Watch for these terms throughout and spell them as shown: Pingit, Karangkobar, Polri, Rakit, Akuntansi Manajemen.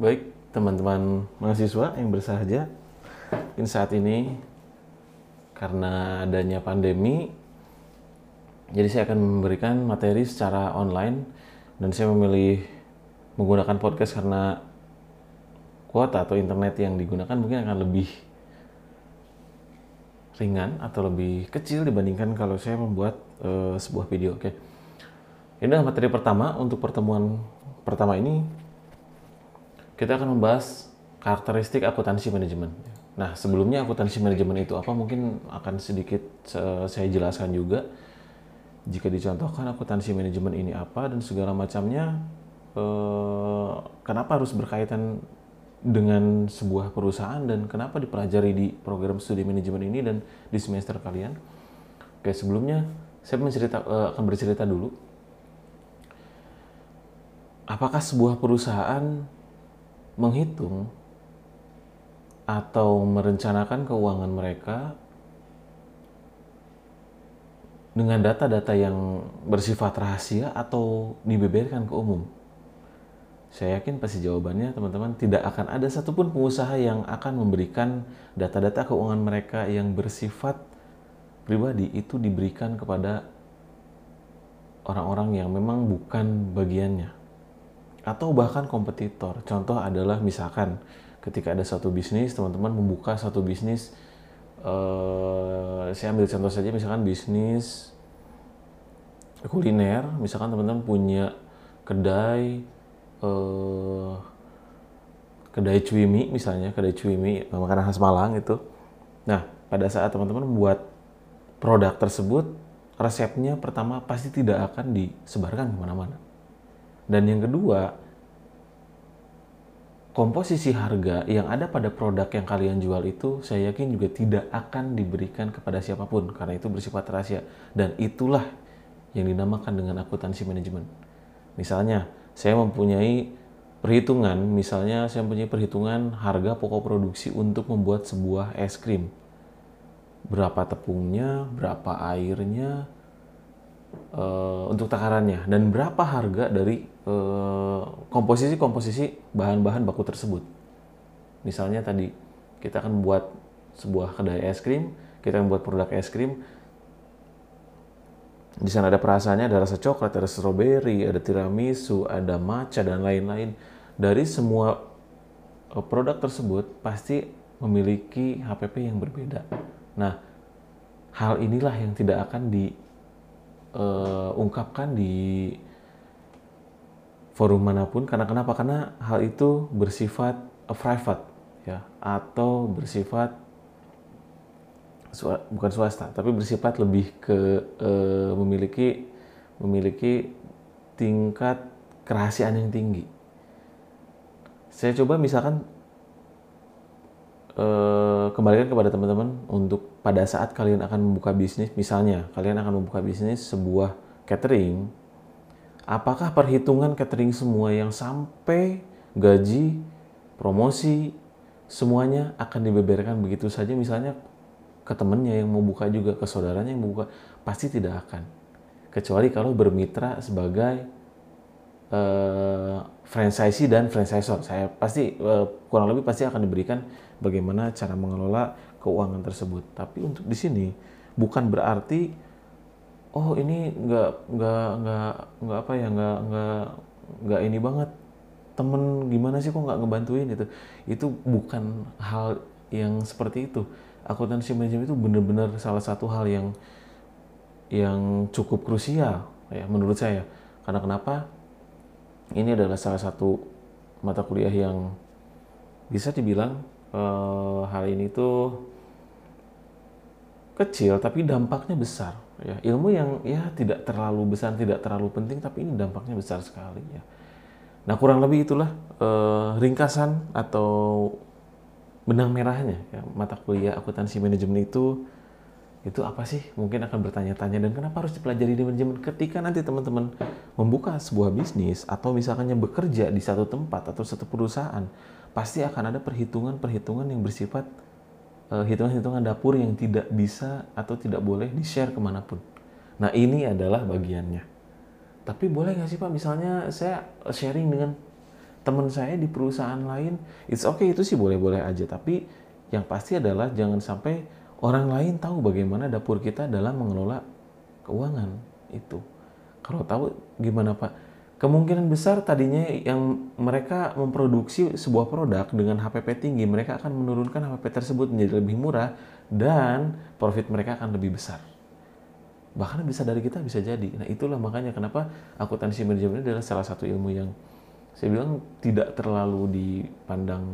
Baik, teman-teman mahasiswa yang bersahaja, mungkin saat ini karena adanya pandemi, jadi saya akan memberikan materi secara online, dan saya memilih menggunakan podcast karena kuota atau internet yang digunakan mungkin akan lebih ringan atau lebih kecil dibandingkan kalau saya membuat sebuah video. Oke. Ini adalah materi pertama. Untuk pertemuan pertama ini kita akan membahas karakteristik akuntansi manajemen. Nah, sebelumnya akuntansi manajemen itu apa mungkin akan sedikit saya jelaskan juga. Jika dicontohkan akuntansi manajemen ini apa dan segala macamnya, kenapa harus berkaitan dengan sebuah perusahaan dan kenapa dipelajari di program studi manajemen ini dan di semester kalian. Oke, sebelumnya saya akan bercerita dulu. Apakah sebuah perusahaan menghitung atau merencanakan keuangan mereka dengan data-data yang bersifat rahasia atau dibeberkan ke umum? Saya yakin pasti jawabannya teman-teman tidak akan ada satupun pengusaha yang akan memberikan data-data keuangan mereka yang bersifat pribadi itu diberikan kepada orang-orang yang memang bukan bagiannya atau bahkan kompetitor. Contoh adalah misalkan ketika ada suatu bisnis, teman-teman membuka satu bisnis. Saya ambil contoh saja, misalkan bisnis kuliner, misalkan teman-teman punya kedai cuimi misalnya, kedai cuimi makanan khas Malang itu. Nah, pada saat teman-teman membuat produk tersebut, resepnya pertama pasti tidak akan disebarkan kemana-mana. Dan yang kedua, komposisi harga yang ada pada produk yang kalian jual itu saya yakin juga tidak akan diberikan kepada siapapun karena itu bersifat rahasia, dan itulah yang dinamakan dengan akuntansi manajemen. Misalnya saya mempunyai perhitungan, harga pokok produksi untuk membuat sebuah es krim, berapa tepungnya, berapa airnya untuk takarannya, dan berapa harga dari komposisi-komposisi bahan-bahan baku tersebut. Misalnya tadi kita akan membuat sebuah kedai es krim, kita membuat produk es krim. Di sana ada perasannya, ada rasa coklat, ada stroberi, ada tiramisu, ada matcha dan lain-lain. Dari semua produk tersebut pasti memiliki HPP yang berbeda. Nah, hal inilah yang tidak akan diungkapkan di forum manapun, karena kenapa? Karena hal itu bersifat private, ya, atau bersifat bukan swasta, tapi bersifat lebih ke memiliki tingkat kerahasiaan yang tinggi. Saya coba misalkan kembalikan kepada teman-teman untuk pada saat kalian akan membuka bisnis, misalnya kalian akan membuka bisnis sebuah catering. Apakah perhitungan catering semua yang sampai gaji, promosi, semuanya akan dibeberkan begitu saja misalnya ke temannya yang mau buka juga, ke saudaranya yang mau buka? Pasti tidak akan. Kecuali kalau bermitra sebagai franchisee dan franchisor. Saya pasti kurang lebih pasti akan diberikan bagaimana cara mengelola keuangan tersebut. Tapi untuk di sini bukan berarti oh ini nggak ini banget, temen gimana sih kok nggak ngebantuin gitu. Itu bukan hal yang seperti itu. Akuntansi manajemen itu benar-benar salah satu hal yang cukup krusial ya menurut saya. Karena kenapa? Ini adalah salah satu mata kuliah yang bisa dibilang hal ini tuh kecil tapi dampaknya besar. Ya, ilmu yang ya tidak terlalu besar, tidak terlalu penting, tapi ini dampaknya besar sekali ya. Nah, kurang lebih itulah ringkasan atau benang merahnya ya, mata kuliah akuntansi manajemen itu apa sih? Mungkin akan bertanya-tanya, dan kenapa harus dipelajari di manajemen ketika nanti teman-teman membuka sebuah bisnis atau misalkannya bekerja di satu tempat atau satu perusahaan, pasti akan ada perhitungan-perhitungan yang bersifat hitungan-hitungan dapur yang tidak bisa atau tidak boleh di-share kemanapun. Nah, ini adalah bagiannya. Tapi boleh nggak sih Pak, misalnya saya sharing dengan teman saya di perusahaan lain, it's okay, itu sih boleh-boleh aja. Tapi yang pasti adalah jangan sampai orang lain tahu bagaimana dapur kita dalam mengelola keuangan itu. Kalau tahu gimana Pak? Kemungkinan besar tadinya yang mereka memproduksi sebuah produk dengan HPP tinggi, mereka akan menurunkan HPP tersebut menjadi lebih murah dan profit mereka akan lebih besar. Bahkan bisa dari kita bisa jadi. Nah itulah makanya kenapa akuntansi manajemen adalah salah satu ilmu yang saya bilang tidak terlalu dipandang,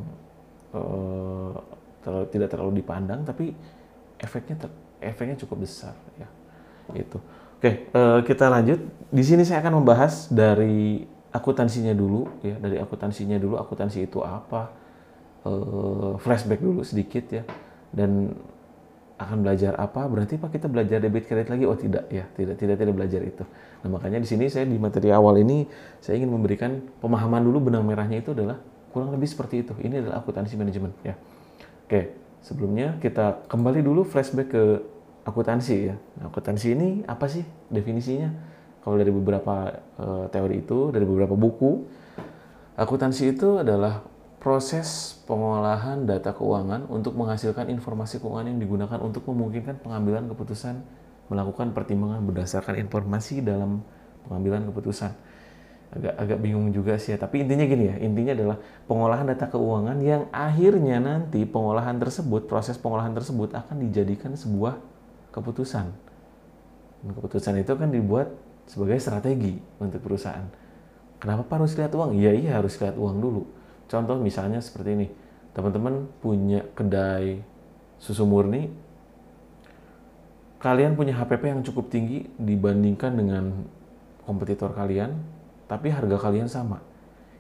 tidak terlalu dipandang, tapi efeknya cukup besar ya. Itu. Oke, kita lanjut. Di sini saya akan membahas dari akuntansinya dulu ya, akuntansi itu apa? Flashback dulu sedikit ya. Dan akan belajar apa? Berarti Pak kita belajar debit kredit lagi? Oh tidak ya, tidak belajar itu. Nah makanya di sini saya di materi awal ini saya ingin memberikan pemahaman dulu, benang merahnya itu adalah kurang lebih seperti itu. Ini adalah akuntansi manajemen ya. Oke, sebelumnya kita kembali dulu flashback ke akuntansi ya. Nah, akuntansi ini apa sih definisinya? Kalau dari beberapa teori itu, dari beberapa buku, akuntansi itu adalah proses pengolahan data keuangan untuk menghasilkan informasi keuangan yang digunakan untuk memungkinkan pengambilan keputusan, melakukan pertimbangan berdasarkan informasi dalam pengambilan keputusan. Agak bingung juga sih ya, tapi intinya gini ya, intinya adalah pengolahan data keuangan yang akhirnya nanti pengolahan tersebut, proses pengolahan tersebut akan dijadikan sebuah keputusan. Dan keputusan itu kan dibuat sebagai strategi untuk perusahaan. Kenapa Pak harus lihat uang? Iya harus lihat uang dulu. Contoh misalnya seperti ini, teman-teman punya kedai susu murni, kalian punya HPP yang cukup tinggi dibandingkan dengan kompetitor kalian, tapi harga kalian sama.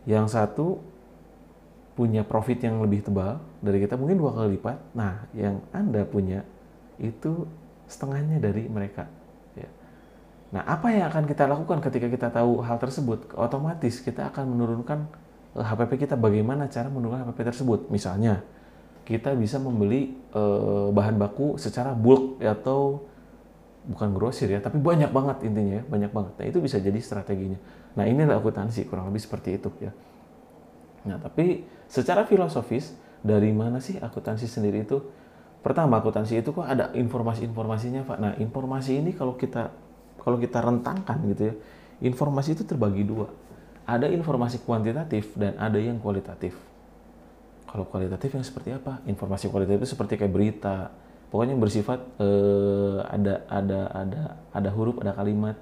Yang satu punya profit yang lebih tebal dari kita, mungkin 2 kali lipat. Nah, yang Anda punya itu setengahnya dari mereka. Nah, apa yang akan kita lakukan ketika kita tahu hal tersebut? Otomatis kita akan menurunkan HPP kita. Bagaimana cara menurunkan HPP tersebut? Misalnya, kita bisa membeli bahan baku secara bulk atau bukan grosir ya, tapi banyak banget intinya ya, banyak banget. Nah, itu bisa jadi strateginya. Nah, inilah akuntansi, kurang lebih seperti itu ya. Nah, tapi secara filosofis, dari mana sih akuntansi sendiri itu? Pertama, akuntansi itu kok ada informasi-informasinya, Pak. Nah, informasi ini kalau kita rentangkan gitu ya, informasi itu terbagi dua. Ada informasi kuantitatif dan ada yang kualitatif. Kalau kualitatif yang seperti apa? Informasi kualitatif itu seperti kayak berita, pokoknya yang bersifat ada huruf, ada kalimat,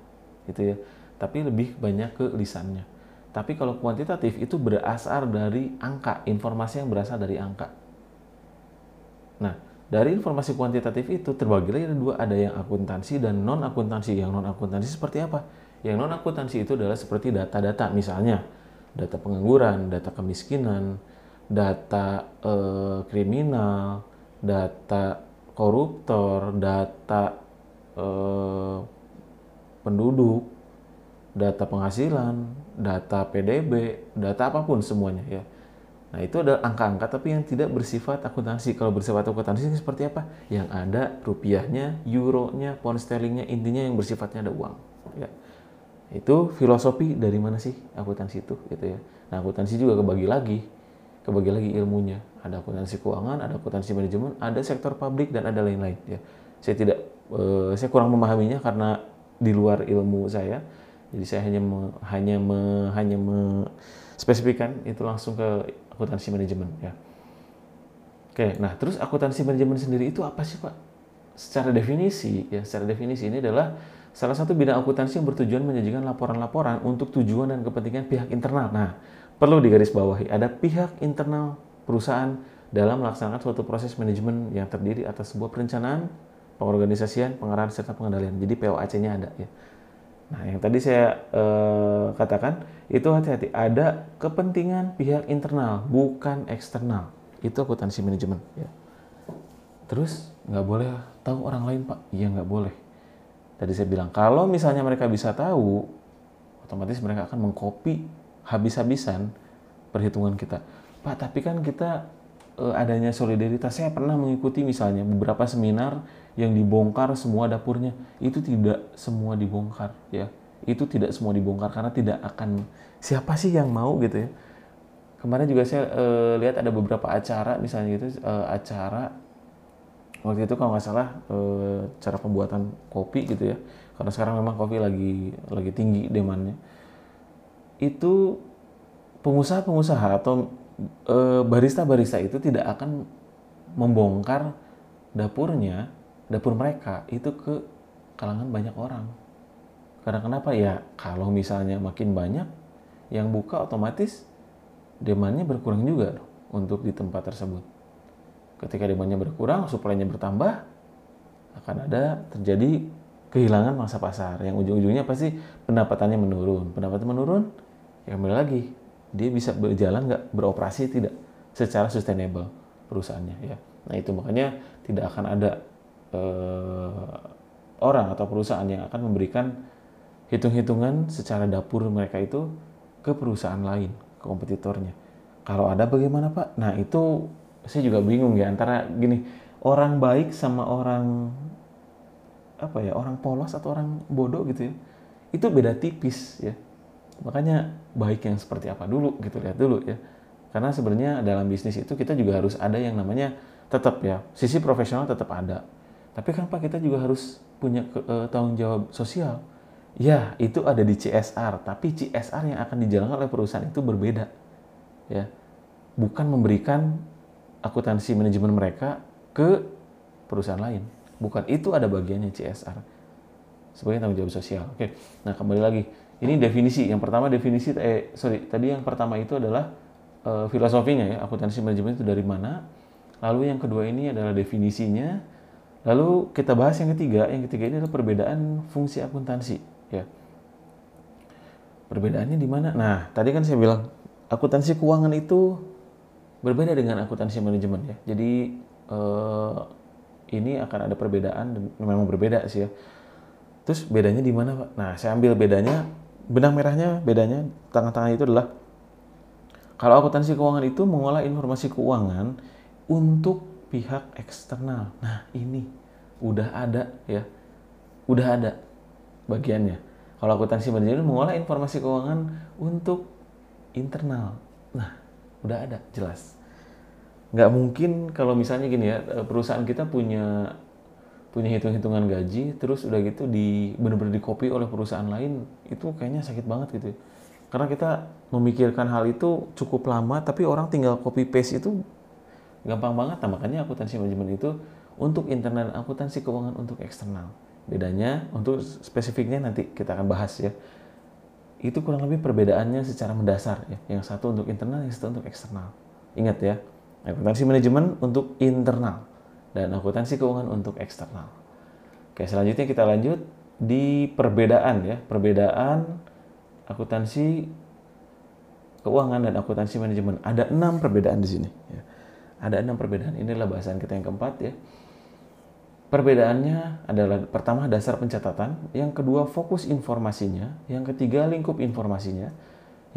gitu ya. Tapi lebih banyak ke lisannya. Tapi kalau kuantitatif itu berasal dari angka, informasi yang berasal dari angka. Nah, dari informasi kuantitatif itu terbagi lagi ada dua, ada yang akuntansi dan non akuntansi. Yang non akuntansi seperti apa? Yang non-akuntansi itu adalah seperti data-data, misalnya data pengangguran, data kemiskinan, data kriminal, data koruptor, data penduduk, data penghasilan, data PDB, data apapun semuanya ya. Nah itu adalah angka-angka tapi yang tidak bersifat akuntansi. Kalau bersifat akuntansi seperti apa? Yang ada rupiahnya, euronya, pound sterlingnya, intinya yang bersifatnya ada uang ya. Itu filosofi dari mana sih akuntansi itu gitu ya. Nah, akuntansi juga kebagi lagi ilmunya. Ada akuntansi keuangan, ada akuntansi manajemen, ada sektor publik dan ada lain-lain ya. Saya kurang memahaminya karena di luar ilmu saya. Jadi saya hanya spesifikkan itu langsung ke akuntansi manajemen ya. Oke, nah terus akuntansi manajemen sendiri itu apa sih, Pak? Secara definisi ini adalah salah satu bidang akuntansi yang bertujuan menyajikan laporan-laporan untuk tujuan dan kepentingan pihak internal. Nah, perlu digarisbawahi, ada pihak internal perusahaan dalam melaksanakan suatu proses manajemen yang terdiri atas sebuah perencanaan, pengorganisasian, pengarahan, serta pengendalian. Jadi POAC-nya ada ya. Nah, yang tadi saya katakan, itu hati-hati, ada kepentingan pihak internal, bukan eksternal. Itu akuntansi manajemen. Ya. Terus, nggak boleh tahu orang lain, Pak? Iya, nggak boleh. Tadi saya bilang, kalau misalnya mereka bisa tahu, otomatis mereka akan mengcopy habis-habisan perhitungan kita. Pak, tapi kan kita adanya solidaritas. Saya pernah mengikuti misalnya beberapa seminar yang dibongkar semua dapurnya. Itu tidak semua dibongkar, ya. Itu tidak semua dibongkar karena tidak akan siapa sih yang mau gitu ya. Kemarin juga saya lihat ada beberapa acara, misalnya gitu, acara waktu itu kalau nggak salah cara pembuatan kopi gitu ya, karena sekarang memang kopi lagi tinggi demand-nya. Itu pengusaha-pengusaha atau barista-barista itu tidak akan membongkar dapur mereka itu ke kalangan banyak orang. Karena kenapa ya? Kalau misalnya makin banyak yang buka, otomatis demand-nya berkurang juga untuk di tempat tersebut. Ketika demand-nya berkurang, supply-nya bertambah, akan ada terjadi kehilangan masa pasar yang ujung-ujungnya pasti pendapatannya menurun. Pendapatan menurun, ya kembali lagi dia bisa berjalan nggak, beroperasi tidak secara sustainable perusahaannya ya. Nah itu makanya tidak akan ada orang atau perusahaan yang akan memberikan hitung-hitungan secara dapur mereka itu ke perusahaan lain, ke kompetitornya. Kalau ada bagaimana Pak? Nah itu saya juga bingung ya, antara gini, orang baik sama orang apa ya, orang polos atau orang bodoh gitu ya. Itu beda tipis ya. Makanya baik yang seperti apa dulu gitu, lihat dulu ya. Karena sebenarnya dalam bisnis itu kita juga harus ada yang namanya tetap ya, sisi profesional tetap ada. Tapi kan Pak, kita juga harus punya tanggung jawab sosial. Ya, itu ada di CSR, tapi CSR yang akan dijalankan oleh perusahaan itu berbeda. Ya. Bukan memberikan akuntansi manajemen mereka ke perusahaan lain. Bukan, itu ada bagiannya CSR. Sebagai tanggung jawab sosial. Oke. Nah, kembali lagi. Ini definisi. Yang pertama definisi tadi yang pertama itu adalah filosofinya ya, akuntansi manajemen itu dari mana? Lalu yang kedua ini adalah definisinya. Lalu kita bahas yang ketiga. Yang ketiga ini adalah perbedaan fungsi akuntansi. Ya. Perbedaannya di mana? Nah, tadi kan saya bilang akuntansi keuangan itu berbeda dengan akuntansi manajemen ya. Jadi ini akan ada perbedaan, memang berbeda sih ya. Terus bedanya di mana Pak? Nah, saya ambil bedanya, benang merahnya bedanya tangan-tangan itu adalah kalau akuntansi keuangan itu mengolah informasi keuangan untuk pihak eksternal. Nah, ini udah ada ya. Udah ada bagiannya. Kalau akuntansi manajemen mengolah informasi keuangan untuk internal. Nah, udah ada, jelas. Nggak mungkin kalau misalnya gini ya, perusahaan kita punya hitung-hitungan gaji, terus udah gitu bener-bener dikopi oleh perusahaan lain, itu kayaknya sakit banget gitu ya. Karena kita memikirkan hal itu cukup lama, tapi orang tinggal copy paste itu gampang banget. Nah, makanya akuntansi manajemen itu untuk internal, akuntansi keuangan untuk eksternal. Bedanya untuk spesifiknya nanti kita akan bahas ya. Itu kurang lebih perbedaannya secara mendasar ya. Yang satu untuk internal, yang satu untuk eksternal. Ingat ya, akuntansi manajemen untuk internal dan akuntansi keuangan untuk eksternal. Oke, selanjutnya kita lanjut di perbedaan ya, perbedaan akuntansi keuangan dan akuntansi manajemen. Ada 6 perbedaan di sini ya. Ada 6 perbedaan. Inilah bahasan kita yang keempat ya. Perbedaannya adalah pertama dasar pencatatan, yang kedua fokus informasinya, yang ketiga lingkup informasinya,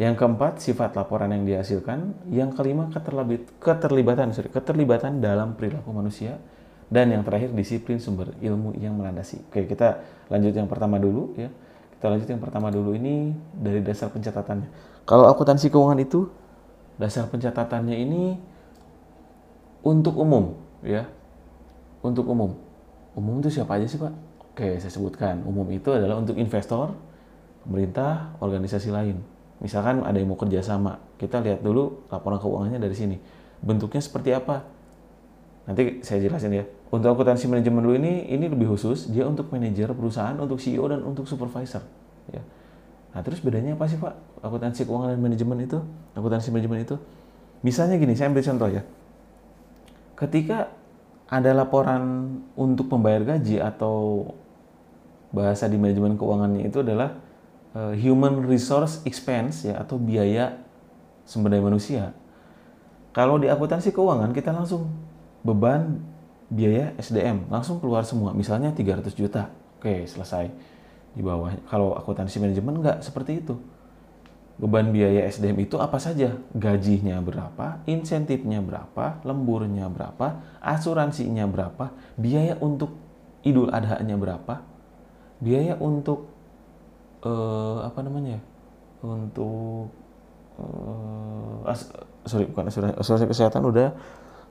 yang keempat sifat laporan yang dihasilkan, yang kelima keterlibatan dalam perilaku manusia, dan yang terakhir disiplin sumber ilmu yang melandasi. Oke, kita lanjut yang pertama dulu ya. Kita lanjut yang pertama dulu ini dari dasar pencatatannya. Kalau akuntansi keuangan itu dasar pencatatannya ini untuk umum ya, untuk umum. Umum itu siapa aja sih Pak? Oke, saya sebutkan. Umum itu adalah untuk investor, pemerintah, organisasi lain. Misalkan ada yang mau kerjasama, kita lihat dulu laporan keuangannya dari sini. Bentuknya seperti apa? Nanti saya jelasin ya. Untuk akuntansi manajemen dulu ini lebih khusus. Dia untuk manajer perusahaan, untuk CEO, dan untuk supervisor. Ya. Nah, terus bedanya apa sih Pak? Akuntansi keuangan dan manajemen itu? Akuntansi manajemen itu? Misalnya gini, saya ambil contoh ya. Ketika ada laporan untuk membayar gaji atau bahasa di manajemen keuangannya itu adalah human resource expense ya, atau biaya sumber daya manusia. Kalau di akuntansi keuangan kita langsung beban biaya SDM, langsung keluar semua. Misalnya 300 juta. Oke, selesai di bawah. Kalau akuntansi manajemen nggak seperti itu. Beban biaya SDM itu apa saja? Gajinya berapa, insentifnya berapa, lemburnya berapa, asuransinya berapa, biaya untuk Idul Adha-nya berapa, biaya untuk asuransi kesehatan udah.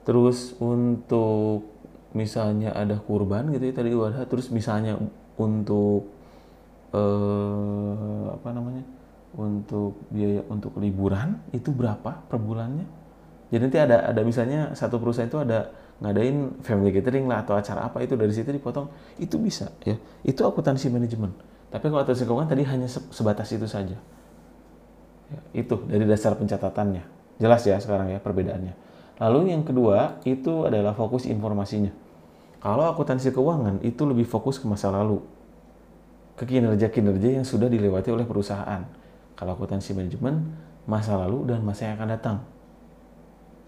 Terus untuk misalnya ada kurban gitu ya tadi wadah, terus misalnya untuk untuk biaya untuk liburan itu berapa per bulannya. Jadi nanti ada misalnya satu perusahaan itu ada ngadain family gathering lah atau acara apa, itu dari situ dipotong, itu bisa ya, itu akuntansi manajemen. Tapi kalau akuntansi keuangan tadi hanya sebatas itu saja ya, itu dari dasar pencatatannya jelas ya sekarang ya perbedaannya. Lalu yang kedua itu adalah fokus informasinya. Kalau akuntansi keuangan itu lebih fokus ke masa lalu, ke kinerja-kinerja yang sudah dilewati oleh perusahaan. Kalau akuntansi manajemen, masa lalu dan masa yang akan datang.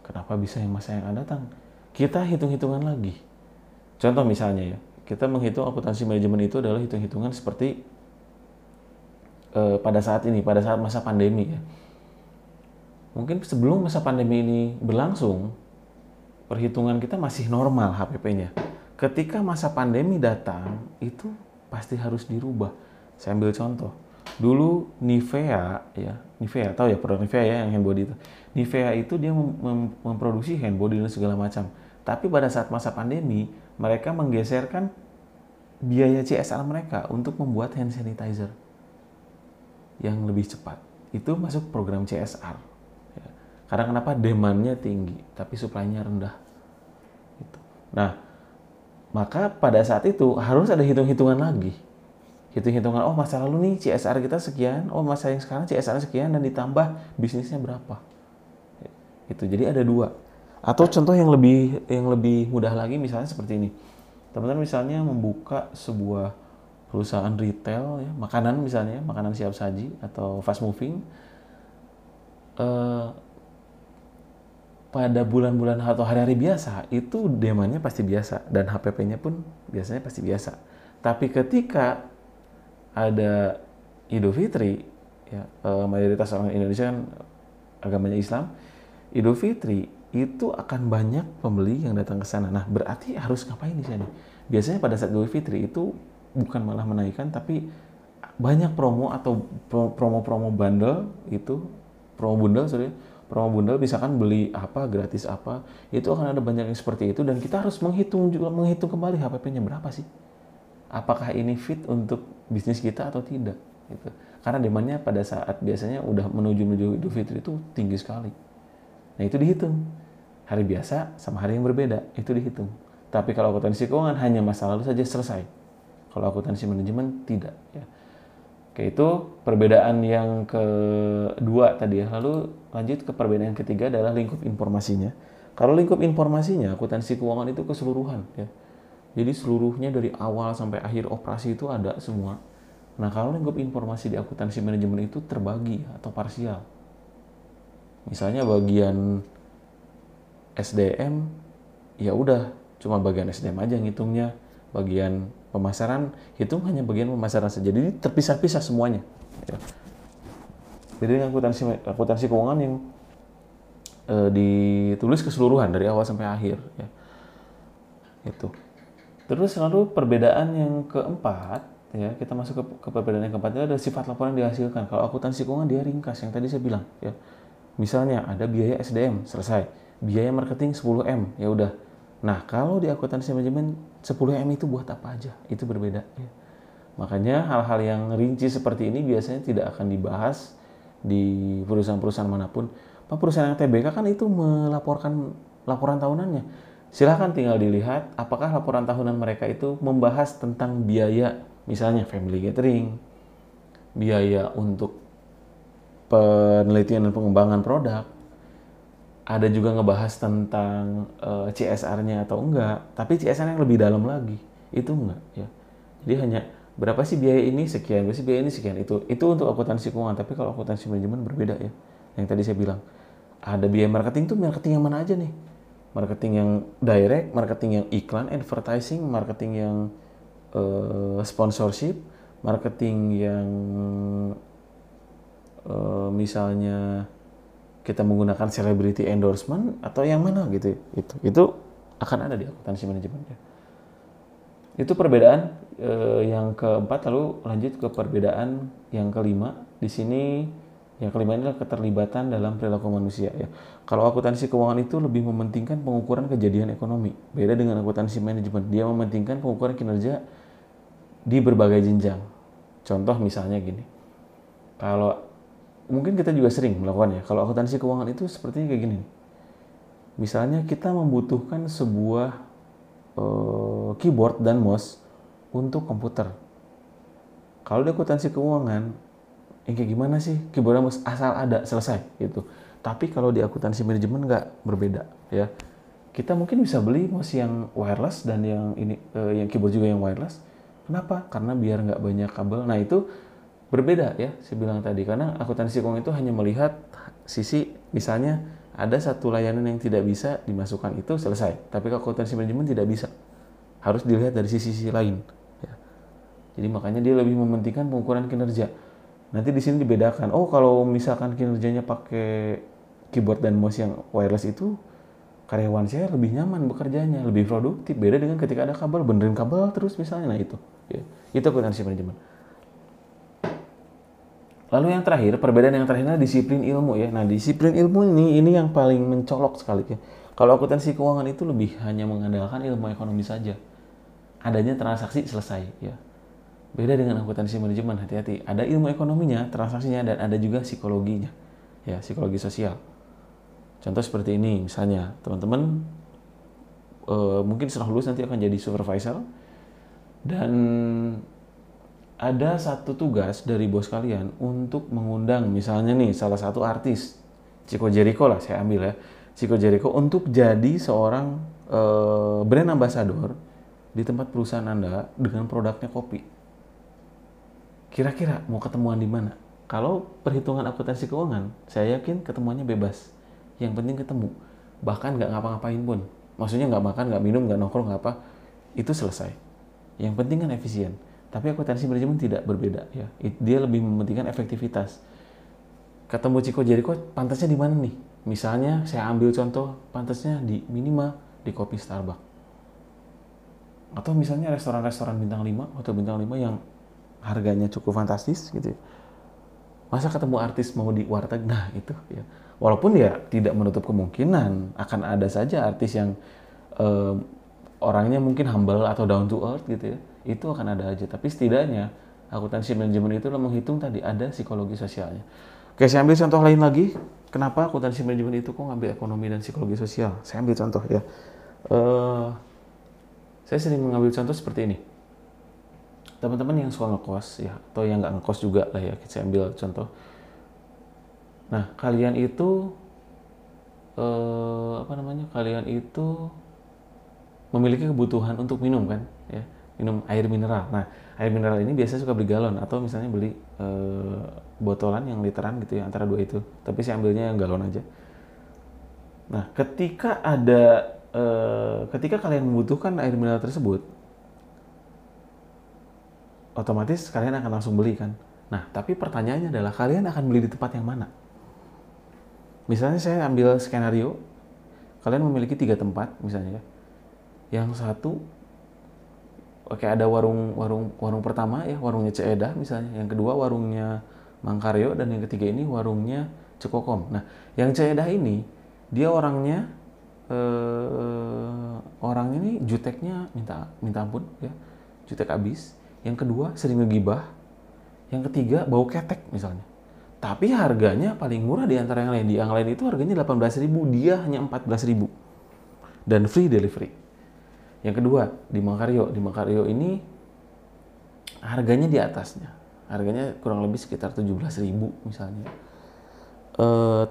Kenapa bisa yang masa yang akan datang? Kita hitung-hitungan lagi. Contoh misalnya ya, kita menghitung akuntansi manajemen itu adalah hitung-hitungan seperti pada saat ini, pada saat masa pandemi ya. Mungkin sebelum masa pandemi ini berlangsung, perhitungan kita masih normal HPP-nya. Ketika masa pandemi datang, itu pasti harus dirubah. Saya ambil contoh. Dulu Nivea, ya, Nivea tahu ya produk Nivea ya yang hand body itu. Nivea itu dia memproduksi hand body dan segala macam. Tapi pada saat masa pandemi, mereka menggeserkan biaya CSR mereka untuk membuat hand sanitizer yang lebih cepat. Itu masuk program CSR. Karena kenapa? Demand-nya tinggi, tapi supply-nya rendah. Nah, maka pada saat itu harus ada hitung-hitungan lagi. Hitung-hitungan, oh masa lalu nih CSR kita sekian, oh masa yang sekarang CSR sekian, dan ditambah bisnisnya berapa. Itu jadi ada dua. Atau contoh yang lebih mudah lagi misalnya seperti ini. Teman-teman misalnya membuka sebuah perusahaan retail, ya, makanan misalnya, makanan siap saji atau fast moving. Pada bulan-bulan atau hari-hari biasa, itu demandnya pasti biasa. Dan HPP-nya pun biasanya pasti biasa. Tapi ketika ada Idul Fitri, ya, mayoritas orang Indonesia kan agamanya Islam, Idul Fitri itu akan banyak pembeli yang datang ke sana. Nah, berarti harus ngapain di sana? Biasanya pada saat Idul Fitri itu bukan malah menaikkan, tapi banyak promo atau promo-promo bundle itu, promo bundle misalkan beli apa gratis apa, itu akan ada banyak yang seperti itu, dan kita harus menghitung kembali HPP-nya berapa sih, apakah ini fit untuk bisnis kita atau tidak gitu. Karena demand-nya pada saat biasanya udah menuju Idul Fitri itu tinggi sekali. Nah itu dihitung hari biasa sama hari yang berbeda, itu dihitung. Tapi kalau akuntansi keuangan hanya masa lalu saja selesai, kalau akuntansi manajemen tidak ya. Oke, itu perbedaan yang kedua tadi ya. Lalu lanjut ke perbedaan yang ketiga adalah lingkup informasinya. Kalau lingkup informasinya, akuntansi keuangan itu keseluruhan ya. Jadi seluruhnya dari awal sampai akhir operasi itu ada semua. Nah, kalau lingkup informasi di akuntansi manajemen itu terbagi atau parsial. Misalnya bagian SDM, ya udah cuma bagian SDM aja ngitungnya. Bagian pemasaran, hitung hanya bagian pemasaran saja. Jadi terpisah-pisah semuanya. Ya. Jadi akuntansi keuangan yang ditulis keseluruhan dari awal sampai akhir. Ya. Itu. Terus lalu perbedaan yang keempat, ya kita masuk ke perbedaan yang keempat, itu ada sifat laporan yang dihasilkan. Kalau akuntansi keuangan dia ringkas, yang tadi saya bilang. Ya. Misalnya ada biaya SDM, selesai. Biaya marketing 10M, ya udah. Nah, kalau di akuntansi manajemen 10M itu buat apa aja, itu berbeda ya. Makanya hal-hal yang rinci seperti ini biasanya tidak akan dibahas di perusahaan-perusahaan manapun. Pak, perusahaan yang TBK kan itu melaporkan laporan tahunannya. Silahkan tinggal dilihat apakah laporan tahunan mereka itu membahas tentang biaya, misalnya family gathering, biaya untuk penelitian dan pengembangan produk. Ada juga ngebahas tentang CSR-nya atau enggak, tapi CSR yang lebih dalam lagi itu enggak ya. Jadi hanya berapa sih biaya ini sekian, berapa sih biaya ini sekian, itu untuk akuntansi keuangan. Tapi kalau akuntansi manajemen berbeda ya. Yang tadi saya bilang ada biaya marketing, tuh marketing yang mana aja nih? Marketing yang direct, marketing yang iklan, advertising, marketing yang sponsorship, marketing yang misalnya kita menggunakan celebrity endorsement atau yang mana gitu, itu akan ada di akuntansi manajemen. Itu perbedaan yang keempat. Lalu lanjut ke perbedaan yang kelima. Di sini Yang kelima adalah keterlibatan dalam perilaku manusia. Ya. Kalau akuntansi keuangan itu lebih mementingkan pengukuran kejadian ekonomi. Beda dengan akuntansi manajemen, dia mementingkan pengukuran kinerja di berbagai jenjang. Contoh misalnya gini, kalau mungkin kita juga sering melakukannya. Kalau akuntansi keuangan itu sepertinya kayak gini. Misalnya kita membutuhkan sebuah keyboard dan mouse untuk komputer. Kalau di akuntansi keuangan, kayak gimana sih, keyboard mouse asal ada selesai gitu. Tapi kalau di akuntansi manajemen nggak, berbeda ya. Kita mungkin bisa beli mouse yang wireless dan yang ini yang keyboard juga yang wireless. Kenapa? Karena biar nggak banyak kabel. Nah itu berbeda ya, saya bilang tadi, karena akuntansi keuangan itu hanya melihat sisi, misalnya ada satu layanan yang tidak bisa dimasukkan, itu selesai. Tapi akuntansi manajemen tidak bisa, harus dilihat dari sisi-sisi lain. Ya. Jadi makanya dia lebih mementingkan pengukuran kinerja. Nanti di sini dibedakan. Oh, kalau misalkan kinerjanya pakai keyboard dan mouse yang wireless itu, karyawan saya lebih nyaman bekerjanya, lebih produktif. Beda dengan ketika ada kabel, benerin kabel terus misalnya. Nah, itu. Ya. Itu akuntansi manajemen. Lalu yang terakhir, perbedaan yang terakhir adalah disiplin ilmu ya. Nah, disiplin ilmu ini yang paling mencolok sekali ya. Kalau akuntansi keuangan itu lebih hanya mengandalkan ilmu ekonomi saja. Adanya transaksi selesai ya. Beda dengan akuntansi manajemen, hati-hati. Ada ilmu ekonominya, transaksinya, dan ada juga psikologinya. Ya, psikologi sosial. Contoh seperti ini, misalnya teman-teman mungkin setelah lulus nanti akan jadi supervisor. Dan ada satu tugas dari bos kalian untuk mengundang, misalnya nih, salah satu artis. Chico Jericho lah, saya ambil ya. Chico Jericho untuk jadi seorang brand ambassador di tempat perusahaan Anda dengan produknya kopi. Kira-kira mau ketemuan di mana? Kalau perhitungan akuntansi keuangan, saya yakin ketemuannya bebas. Yang penting ketemu. Bahkan nggak ngapa-ngapain pun. Maksudnya nggak makan, nggak minum, nggak nongkrong, nggak apa. Itu selesai. Yang penting kan efisien. Tapi akuntansi manajemen tidak berbeda. Ya. Dia lebih mementingkan efektivitas. Ketemu Chico Jericho, pantasnya di mana nih? Misalnya, saya ambil contoh, pantasnya di minimal di kopi Starbucks. Atau misalnya restoran-restoran bintang 5, hotel bintang 5 yang harganya cukup fantastis gitu. Masa ketemu artis mau di warteg? Nah itu ya. Walaupun ya tidak menutup kemungkinan akan ada saja artis yang orangnya mungkin humble atau down to earth gitu ya. Itu akan ada aja. Tapi setidaknya akuntansi manajemen itu menghitung tadi ada psikologi sosialnya. Oke, saya ambil contoh lain lagi. Kenapa akuntansi manajemen itu kok ngambil ekonomi dan psikologi sosial? Saya ambil contoh ya. Saya sering mengambil contoh seperti ini. Teman-teman yang suka ngekos ya, atau yang nggak ngekos juga lah ya, saya ambil contoh. Nah, kalian itu kalian itu memiliki kebutuhan untuk minum kan ya, minum air mineral. Nah, air mineral ini biasanya suka beli galon atau misalnya beli botolan yang literan gitu ya, antara dua itu. Tapi saya ambilnya yang galon aja. Nah, ketika kalian membutuhkan air mineral tersebut, otomatis kalian akan langsung beli kan. Nah, tapi pertanyaannya adalah kalian akan beli di tempat yang mana? Misalnya saya ambil skenario, kalian memiliki 3 tempat misalnya ya. Yang satu, oke, ada warung pertama ya, warungnya Ceedah misalnya. Yang kedua warungnya Mangkaryo, dan yang ketiga ini warungnya Cekokom. Nah, yang Ceedah ini dia orangnya ini juteknya minta ampun ya. Jutek abis. Yang kedua, sering ngegibah. Yang ketiga, bau ketek misalnya. Tapi harganya paling murah di antara yang lain. Di yang lain itu harganya 18.000, dia hanya 14.000. Dan free delivery. Yang kedua, di Mangkaryo. Di Mangkaryo ini harganya di atasnya. Harganya kurang lebih sekitar 17.000 misalnya.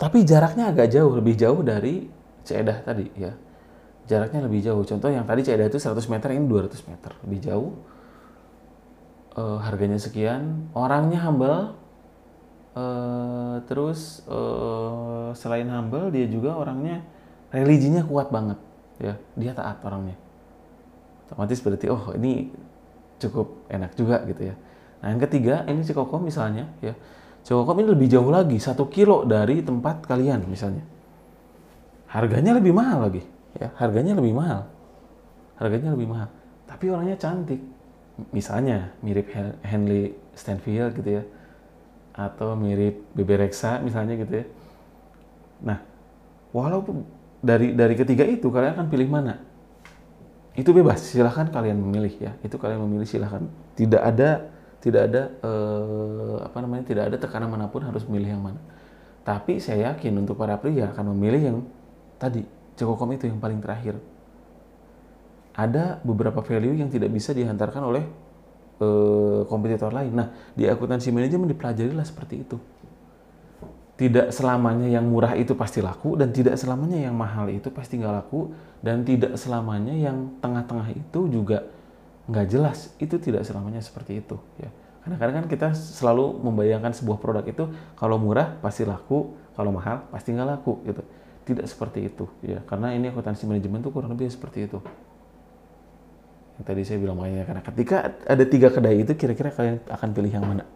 Tapi jaraknya agak jauh, lebih jauh dari Ceedah tadi ya. Jaraknya lebih jauh. Contoh yang tadi Ceedah itu 100 meter, ini 200 meter. Lebih jauh. Harganya sekian, orangnya humble, terus selain humble dia juga orangnya religinya kuat banget ya, dia taat orangnya. Otomatis berarti oh ini cukup enak juga gitu ya. Nah yang ketiga ini Cekokom misalnya ya, Cekokom ini lebih jauh lagi, 1 kilo dari tempat kalian misalnya. Harganya lebih mahal lagi ya, harganya lebih mahal, tapi orangnya cantik. Misalnya mirip Henley Stanfield gitu ya, atau mirip BB Reksa misalnya gitu ya. Nah, walaupun dari ketiga itu kalian akan pilih mana? Itu bebas, silahkan kalian memilih ya. Itu kalian memilih silahkan. Tidak ada tekanan manapun harus memilih yang mana. Tapi saya yakin untuk para pria akan memilih yang tadi, Cekokom itu yang paling terakhir. Ada beberapa value yang tidak bisa dihantarkan oleh kompetitor lain. Nah, di akuntansi manajemen dipelajarilah seperti itu. Tidak selamanya yang murah itu pasti laku, dan tidak selamanya yang mahal itu pasti nggak laku, dan tidak selamanya yang tengah-tengah itu juga nggak jelas. Itu tidak selamanya seperti itu. Ya. Karena kadang-kadang kita selalu membayangkan sebuah produk itu kalau murah pasti laku, kalau mahal pasti nggak laku. Gitu. Tidak seperti itu. Ya. Karena ini akuntansi manajemen itu kurang lebih seperti itu. Yang tadi saya bilang makanya, karena ketika ada tiga kedai itu kira-kira kalian akan pilih yang mana?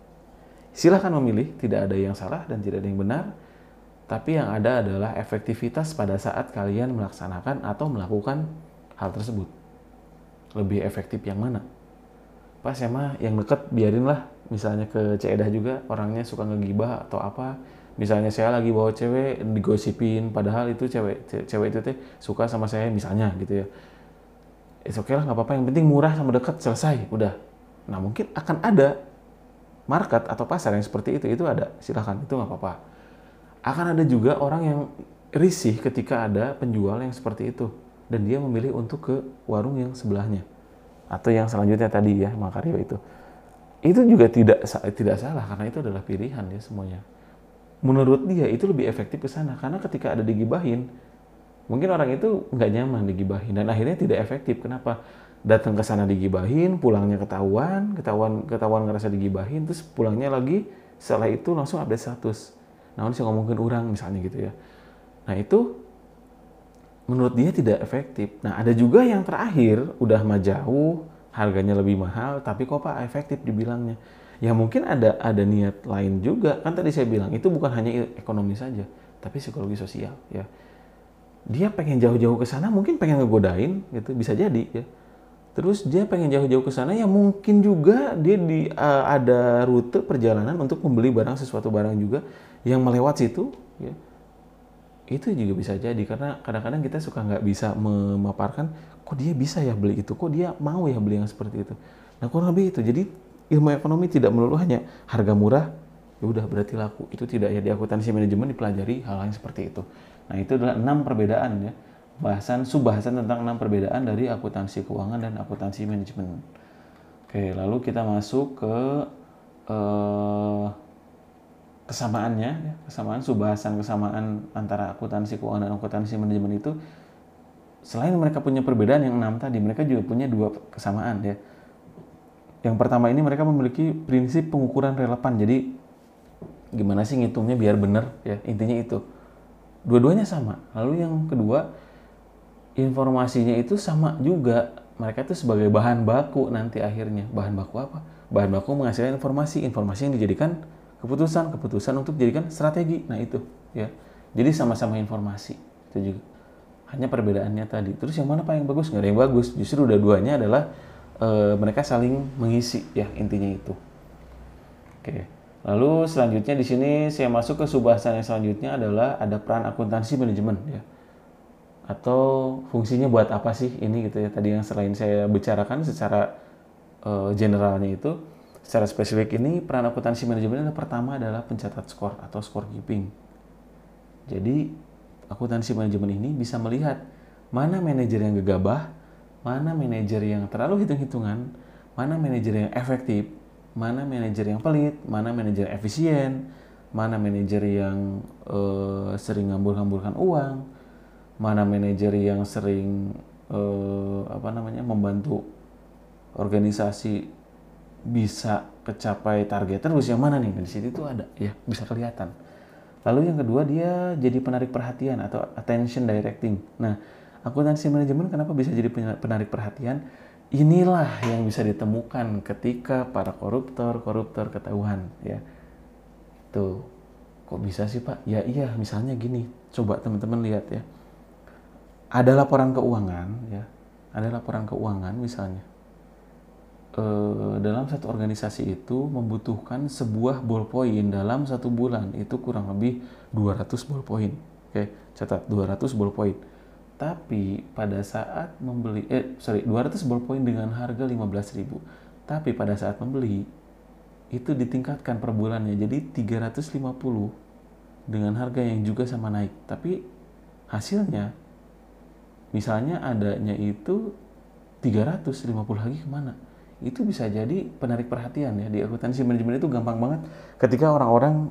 Silahkan memilih, tidak ada yang salah dan tidak ada yang benar. Tapi yang ada adalah efektivitas pada saat kalian melaksanakan atau melakukan hal tersebut. Lebih efektif yang mana? Pas ya mah, yang deket biarinlah. Misalnya ke Ceedah juga, orangnya suka ngegibah atau apa. Misalnya saya lagi bawa cewek, digosipin. Padahal itu cewek itu teh suka sama saya misalnya gitu ya. It's okay lah, nggak apa-apa. Yang penting murah sama deket, selesai, udah. Nah mungkin akan ada market atau pasar yang seperti itu ada, silahkan, itu nggak apa-apa. Akan ada juga orang yang risih ketika ada penjual yang seperti itu, dan dia memilih untuk ke warung yang sebelahnya atau yang selanjutnya tadi ya, Makaryo itu. Itu juga tidak salah, karena itu adalah pilihan ya semuanya. Menurut dia itu lebih efektif ke sana, karena ketika ada digibahin, mungkin orang itu nggak nyaman digibahin dan akhirnya tidak efektif. Kenapa? Datang ke sana digibahin, pulangnya ketahuan ngerasa digibahin, terus pulangnya lagi setelah itu langsung update status. Nah, ini saya ngomongin orang misalnya gitu ya. Nah, itu menurut dia tidak efektif. Nah, ada juga yang terakhir, udah mah jauh, harganya lebih mahal, tapi kok Pak efektif dibilangnya. Ya mungkin ada niat lain juga. Kan tadi saya bilang, itu bukan hanya ekonomi saja, tapi psikologi sosial ya. Dia pengen jauh-jauh ke sana, mungkin pengen ngegodain gitu, bisa jadi ya. Terus dia pengen jauh-jauh ke sana, ya mungkin juga dia ada rute perjalanan untuk membeli sesuatu barang juga yang melewati situ. Ya. Itu juga bisa jadi, karena kadang-kadang kita suka nggak bisa memaparkan, kok dia bisa ya beli itu, kok dia mau ya beli yang seperti itu. Nah kurang lebih itu, jadi ilmu ekonomi tidak melulu hanya harga murah, ya udah berarti laku. Itu tidak ya, di akuntansi manajemen dipelajari hal yang seperti itu. Nah itu adalah 6 perbedaan ya. Bahasan tentang 6 perbedaan dari akuntansi keuangan dan akuntansi manajemen. Oke, lalu kita masuk ke kesamaannya ya. Kesamaan antara akuntansi keuangan dan akuntansi manajemen itu, selain mereka punya perbedaan yang 6 tadi, mereka juga punya 2 kesamaan ya. Yang pertama ini, mereka memiliki prinsip pengukuran relevan. Jadi gimana sih ngitungnya biar benar ya, intinya itu. Dua-duanya sama. Lalu yang kedua, informasinya itu sama juga. Mereka itu sebagai bahan baku nanti akhirnya. Bahan baku apa? Bahan baku menghasilkan informasi yang dijadikan keputusan untuk dijadikan strategi. Nah itu ya, jadi sama-sama informasi itu juga, hanya perbedaannya tadi. Terus yang mana paling bagus? Nggak ada yang bagus, justru dua-duanya adalah mereka saling mengisi ya, intinya itu. Oke. Lalu selanjutnya di sini saya masuk ke subbahasan yang selanjutnya adalah ada peran akuntansi manajemen ya. Atau fungsinya buat apa sih ini gitu ya. Tadi yang selain saya bicarakan secara generalnya itu, secara spesifik ini peran akuntansi manajemen adalah pertama adalah pencatat skor atau scorekeeping. Jadi akuntansi manajemen ini bisa melihat mana manajer yang gegabah, mana manajer yang terlalu hitung-hitungan, mana manajer yang efektif, mana manajer yang pelit, mana manajer efisien, mana manajer yang sering ngambur-ngamburkan uang, mana manajer yang sering membantu organisasi bisa kecapai target terus, yang mana nih? Di situ tuh ada ya, bisa kelihatan. Lalu yang kedua, dia jadi penarik perhatian atau attention directing. Nah, akuntansi manajemen kenapa bisa jadi penarik perhatian? Inilah yang bisa ditemukan ketika para koruptor ketahuan ya. Tuh, kok bisa sih Pak? Ya iya, misalnya gini, coba teman-teman lihat ya. Ada laporan keuangan ya. Ada laporan keuangan misalnya. dalam satu organisasi itu membutuhkan sebuah ballpoint dalam satu bulan itu kurang lebih 200 ballpoint. Oke, catat 200 ballpoint. Tapi pada saat membeli 200 ballpoint dengan harga 15.000. Tapi pada saat membeli itu ditingkatkan per bulannya jadi 350 dengan harga yang juga sama naik. Tapi hasilnya misalnya adanya itu 350 lagi kemana? Itu bisa jadi penarik perhatian ya di akuntansi manajemen itu gampang banget ketika orang-orang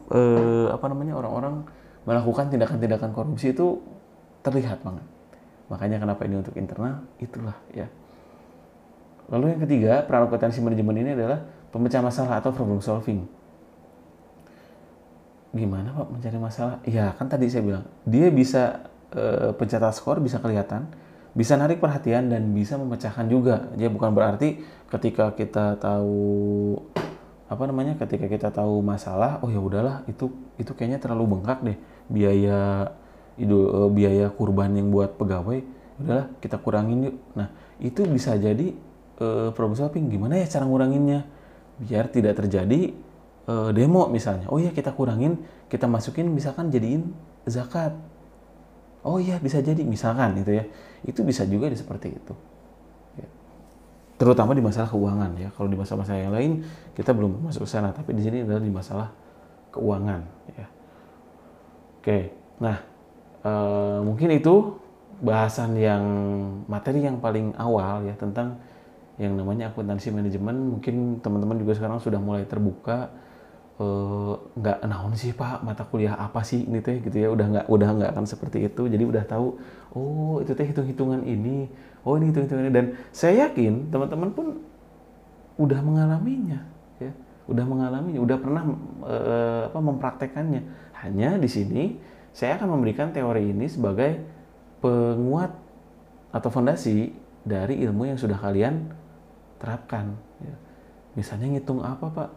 orang-orang melakukan tindakan-tindakan korupsi itu terlihat banget. Makanya kenapa ini untuk internal itulah ya. Lalu yang ketiga, peran akuntansi manajemen ini adalah pemecah masalah atau problem solving. Gimana Pak mencari masalah? Ya kan tadi saya bilang dia bisa pencetak skor, bisa kelihatan, bisa narik perhatian dan bisa memecahkan juga. Jadi bukan berarti ketika kita tahu ketika kita tahu masalah, oh ya udahlah itu kayaknya terlalu bengkak deh biaya kurban yang buat pegawai, udahlah kita kurangin yuk. Nah, itu bisa jadi problem solving. Gimana ya cara nguranginnya? Biar tidak terjadi demo misalnya. Oh ya kita kurangin, kita masukin misalkan jadiin zakat. Oh iya bisa jadi misalkan itu ya, itu bisa juga seperti itu. Terutama di masalah keuangan ya. Kalau di masalah-masalah yang lain kita belum masuk ke sana, tapi di sini adalah di masalah keuangan ya. Oke, nah mungkin itu bahasan yang materi yang paling awal ya tentang yang namanya akuntansi manajemen. Mungkin teman-teman juga sekarang sudah mulai terbuka. Nggak naon sih Pak mata kuliah apa sih ini teh gitu ya, udah nggak akan seperti itu. Jadi udah tahu oh itu teh hitung-hitungan ini, oh ini hitung-hitungan ini, dan saya yakin teman-teman pun udah mengalaminya ya, udah pernah mempraktekannya. Hanya di sini saya akan memberikan teori ini sebagai penguat atau fondasi dari ilmu yang sudah kalian terapkan ya. Misalnya ngitung apa Pak?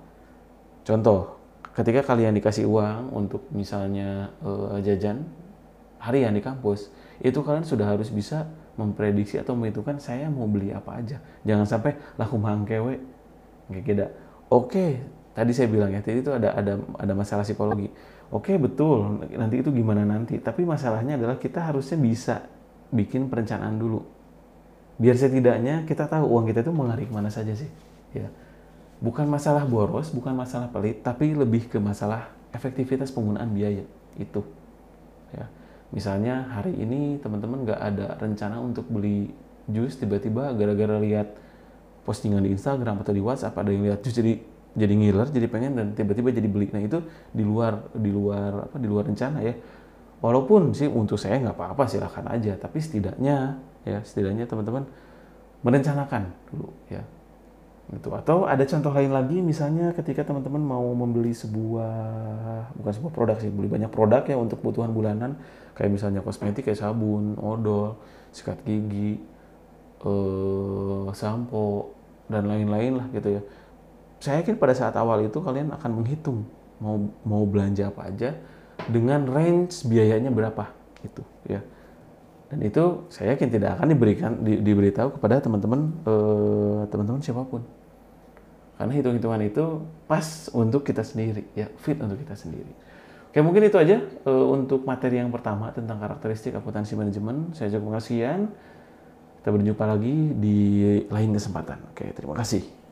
Contoh, ketika kalian dikasih uang untuk misalnya jajan harian di kampus, itu kalian sudah harus bisa memprediksi atau menghitungkan saya mau beli apa aja. Jangan sampai laku mangkewe. Oke, tadi saya bilang ya, tadi itu ada masalah psikologi. Oke, betul. Nanti itu gimana nanti? Tapi masalahnya adalah kita harusnya bisa bikin perencanaan dulu. Biar setidaknya kita tahu uang kita itu mengalir kemana saja sih. Ya. Bukan masalah boros, bukan masalah pelit, tapi lebih ke masalah efektivitas penggunaan biaya itu. Ya. Misalnya hari ini teman-teman nggak ada rencana untuk beli jus, tiba-tiba gara-gara lihat postingan di Instagram atau di WhatsApp ada yang lihat jus jadi ngiler, jadi pengen dan tiba-tiba jadi beli. Nah itu di luar rencana ya. Walaupun sih untuk saya nggak apa-apa, silahkan aja, tapi setidaknya teman-teman merencanakan dulu ya. Gitu. Atau ada contoh lain lagi misalnya ketika teman-teman mau membeli bukan sebuah produk sih, beli banyak produk ya untuk kebutuhan bulanan kayak misalnya kosmetik kayak sabun, odol, sikat gigi, sampo dan lain-lain lah gitu ya. Saya yakin pada saat awal itu kalian akan menghitung mau belanja apa aja dengan range biayanya berapa gitu ya. Dan itu saya yakin tidak akan diberitahu kepada teman-teman siapapun, karena hitung-hitungan itu pas untuk kita sendiri ya, fit untuk kita sendiri. Oke, mungkin itu aja untuk materi yang pertama tentang karakteristik akuntansi manajemen. Saya Jago Pengaksian, kita berjumpa lagi di lain kesempatan. Oke, terima kasih.